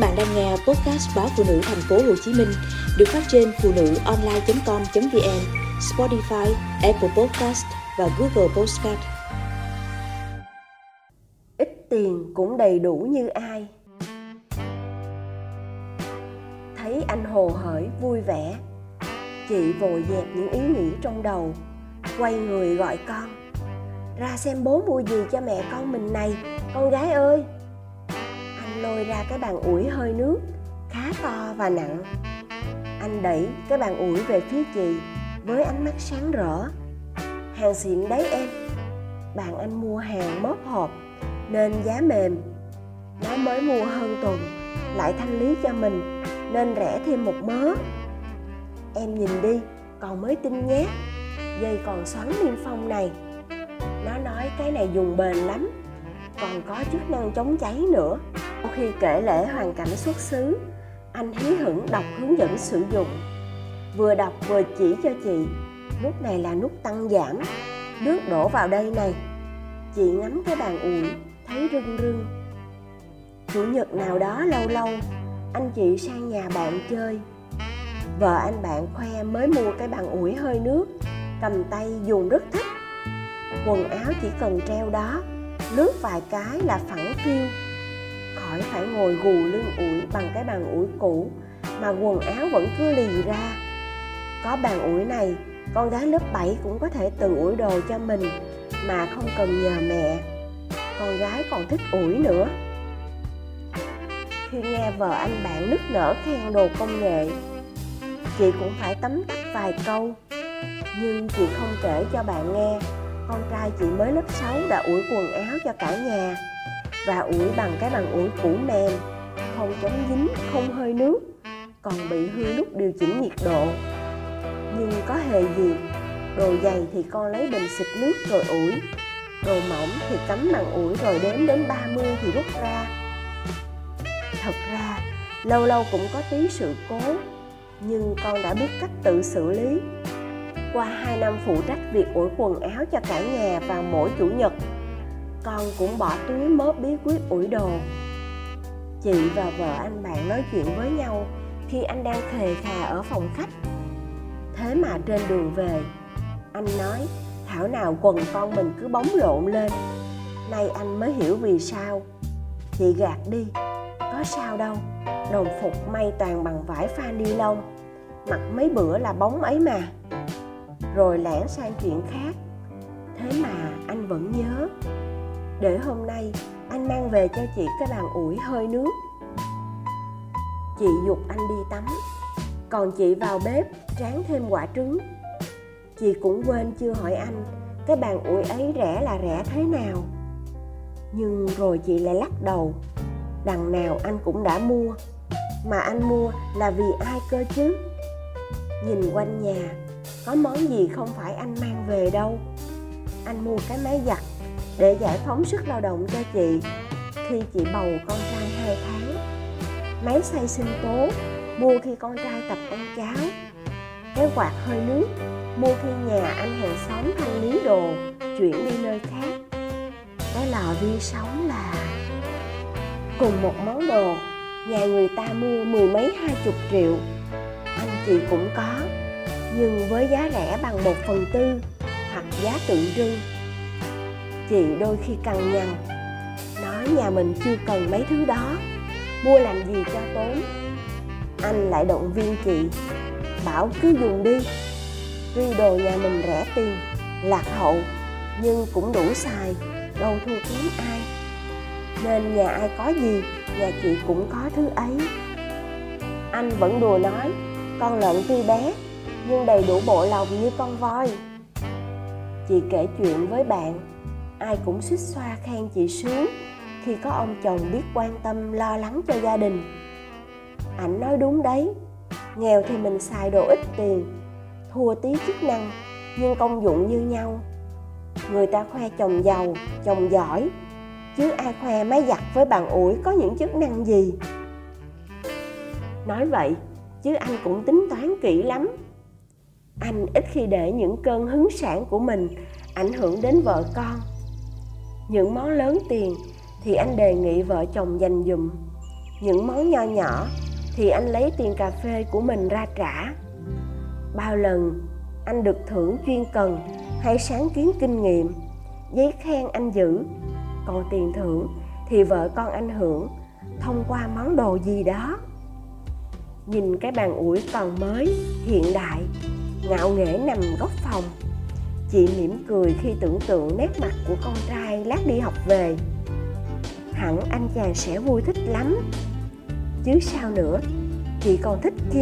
bạn đang nghe podcast báo Phụ Nữ Thành phố Hồ Chí Minh được phát trên phunuonline.com.vn, Spotify, Apple Podcast và Google Podcast. Ít tiền cũng đầy đủ như ai. Thấy anh hồ hởi vui vẻ, chị vội dẹp những ý nghĩ trong đầu, quay người gọi con. Ra xem bố mua gì cho mẹ con mình này, con gái ơi. Anh lôi ra cái bàn ủi hơi nước, khá to và nặng. Anh đẩy cái bàn ủi về phía chị với ánh mắt sáng rỡ. Hàng xịn đấy em. Bạn anh mua hàng móp hộp nên giá mềm. Nó mới mua hơn tuần, lại thanh lý cho mình nên rẻ thêm một mớ. Em nhìn đi, còn mới tin nhé. Dây còn xoắn niêm phong này. Nó nói cái này dùng bền lắm, còn có chức năng chống cháy nữa. Sau khi kể lể hoàn cảnh xuất xứ, anh hí hửng đọc hướng dẫn sử dụng. Vừa đọc vừa chỉ cho chị, nút này là nút tăng giảm, nước đổ vào đây này. Chị ngắm cái bàn ủi, thấy rưng rưng. Chủ nhật nào đó lâu lâu, anh chị sang nhà bạn chơi. Vợ anh bạn khoe mới mua cái bàn ủi hơi nước, cầm tay dùng rất thích. Quần áo chỉ cần treo đó, lướt vài cái là phẳng phiu. Khỏi phải ngồi gù lưng ủi bằng cái bàn ủi cũ mà quần áo vẫn cứ lì ra. Có bàn ủi này, con gái lớp 7 cũng có thể tự ủi đồ cho mình mà không cần nhờ mẹ. Con gái còn thích ủi nữa. Khi nghe vợ anh bạn nức nở khen đồ công nghệ, chị cũng phải tấm tắc vài câu. Nhưng chị không kể cho bạn nghe con trai chị mới lớp 6 đã ủi quần áo cho cả nhà, và ủi bằng cái bàn ủi cũ mềm, không chống dính, không hơi nước, còn bị hư lúc điều chỉnh nhiệt độ. Nhưng có hề gì, đồ dày thì con lấy bình xịt nước rồi ủi, đồ mỏng thì cắm bàn ủi rồi đếm đến 30 thì rút ra. Thật ra, lâu lâu cũng có tí sự cố, nhưng con đã biết cách tự xử lý. Qua 2 năm phụ trách việc ủi quần áo cho cả nhà vào mỗi chủ nhật, con cũng bỏ túi mớ bí quyết ủi đồ. Chị và vợ anh bạn nói chuyện với nhau khi anh đang khề khà ở phòng khách. Thế mà trên đường về, anh nói thảo nào quần con mình cứ bóng lộn lên. Nay anh mới hiểu vì sao. Chị gạt đi, có sao đâu, đồng phục may toàn bằng vải pha ni lông, mặc mấy bữa là bóng ấy mà. Rồi lảng sang chuyện khác. Thế mà anh vẫn nhớ. Để hôm nay anh mang về cho chị cái bàn ủi hơi nước. Chị giục anh đi tắm, còn chị vào bếp tráng thêm quả trứng. Chị cũng quên chưa hỏi anh cái bàn ủi ấy rẻ là rẻ thế nào. Nhưng rồi chị lại lắc đầu. Đằng nào anh cũng đã mua, mà anh mua là vì ai cơ chứ. Nhìn quanh nhà, có món gì không phải anh mang về đâu. Anh mua cái máy giặt để giải phóng sức lao động cho chị khi chị bầu con trai 2 tháng. Máy xay sinh tố mua khi con trai tập ăn cháo. Cái quạt hơi nước mua khi nhà anh hàng xóm thanh lý đồ, chuyển đi nơi khác. Cái lò vi sóng là... Cùng một món đồ, nhà người ta mua 10 mấy 20 triệu. Anh chị cũng có, nhưng với giá rẻ bằng 1/4 hoặc giá tượng trưng. Chị đôi khi cằn nhằn, nói nhà mình chưa cần mấy thứ đó, mua làm gì cho tốn. Anh lại động viên chị, bảo cứ dùng đi. Tuy đồ nhà mình rẻ tiền, lạc hậu, nhưng cũng đủ xài, đâu thua kém ai. Nên nhà ai có gì, nhà chị cũng có thứ ấy. Anh vẫn đùa nói, con lợn tuy bé nhưng đầy đủ bộ lòng như con voi. Chị kể chuyện với bạn, ai cũng xuýt xoa khen chị sướng khi có ông chồng biết quan tâm lo lắng cho gia đình. Ảnh nói đúng đấy, nghèo thì mình xài đồ ít tiền, thua tí chức năng nhưng công dụng như nhau. Người ta khoe chồng giàu, chồng giỏi, chứ ai khoe máy giặt với bàn ủi có những chức năng gì. Nói vậy chứ anh cũng tính toán kỹ lắm. Anh ít khi để những cơn hứng sản của mình ảnh hưởng đến vợ con. Những món lớn tiền thì anh đề nghị vợ chồng dành dụm. những món nho nhỏ thì anh lấy tiền cà phê của mình ra trả. Bao lần anh được thưởng chuyên cần hay sáng kiến kinh nghiệm, giấy khen anh giữ, còn tiền thưởng thì vợ con anh hưởng thông qua món đồ gì đó. Nhìn cái bàn ủi còn mới, hiện đại, ngạo nghễ nằm góc phòng, chị mỉm cười khi tưởng tượng nét mặt của con trai lát đi học về. Hẳn anh chàng sẽ vui thích lắm. Chứ sao nữa, chị còn thích kia.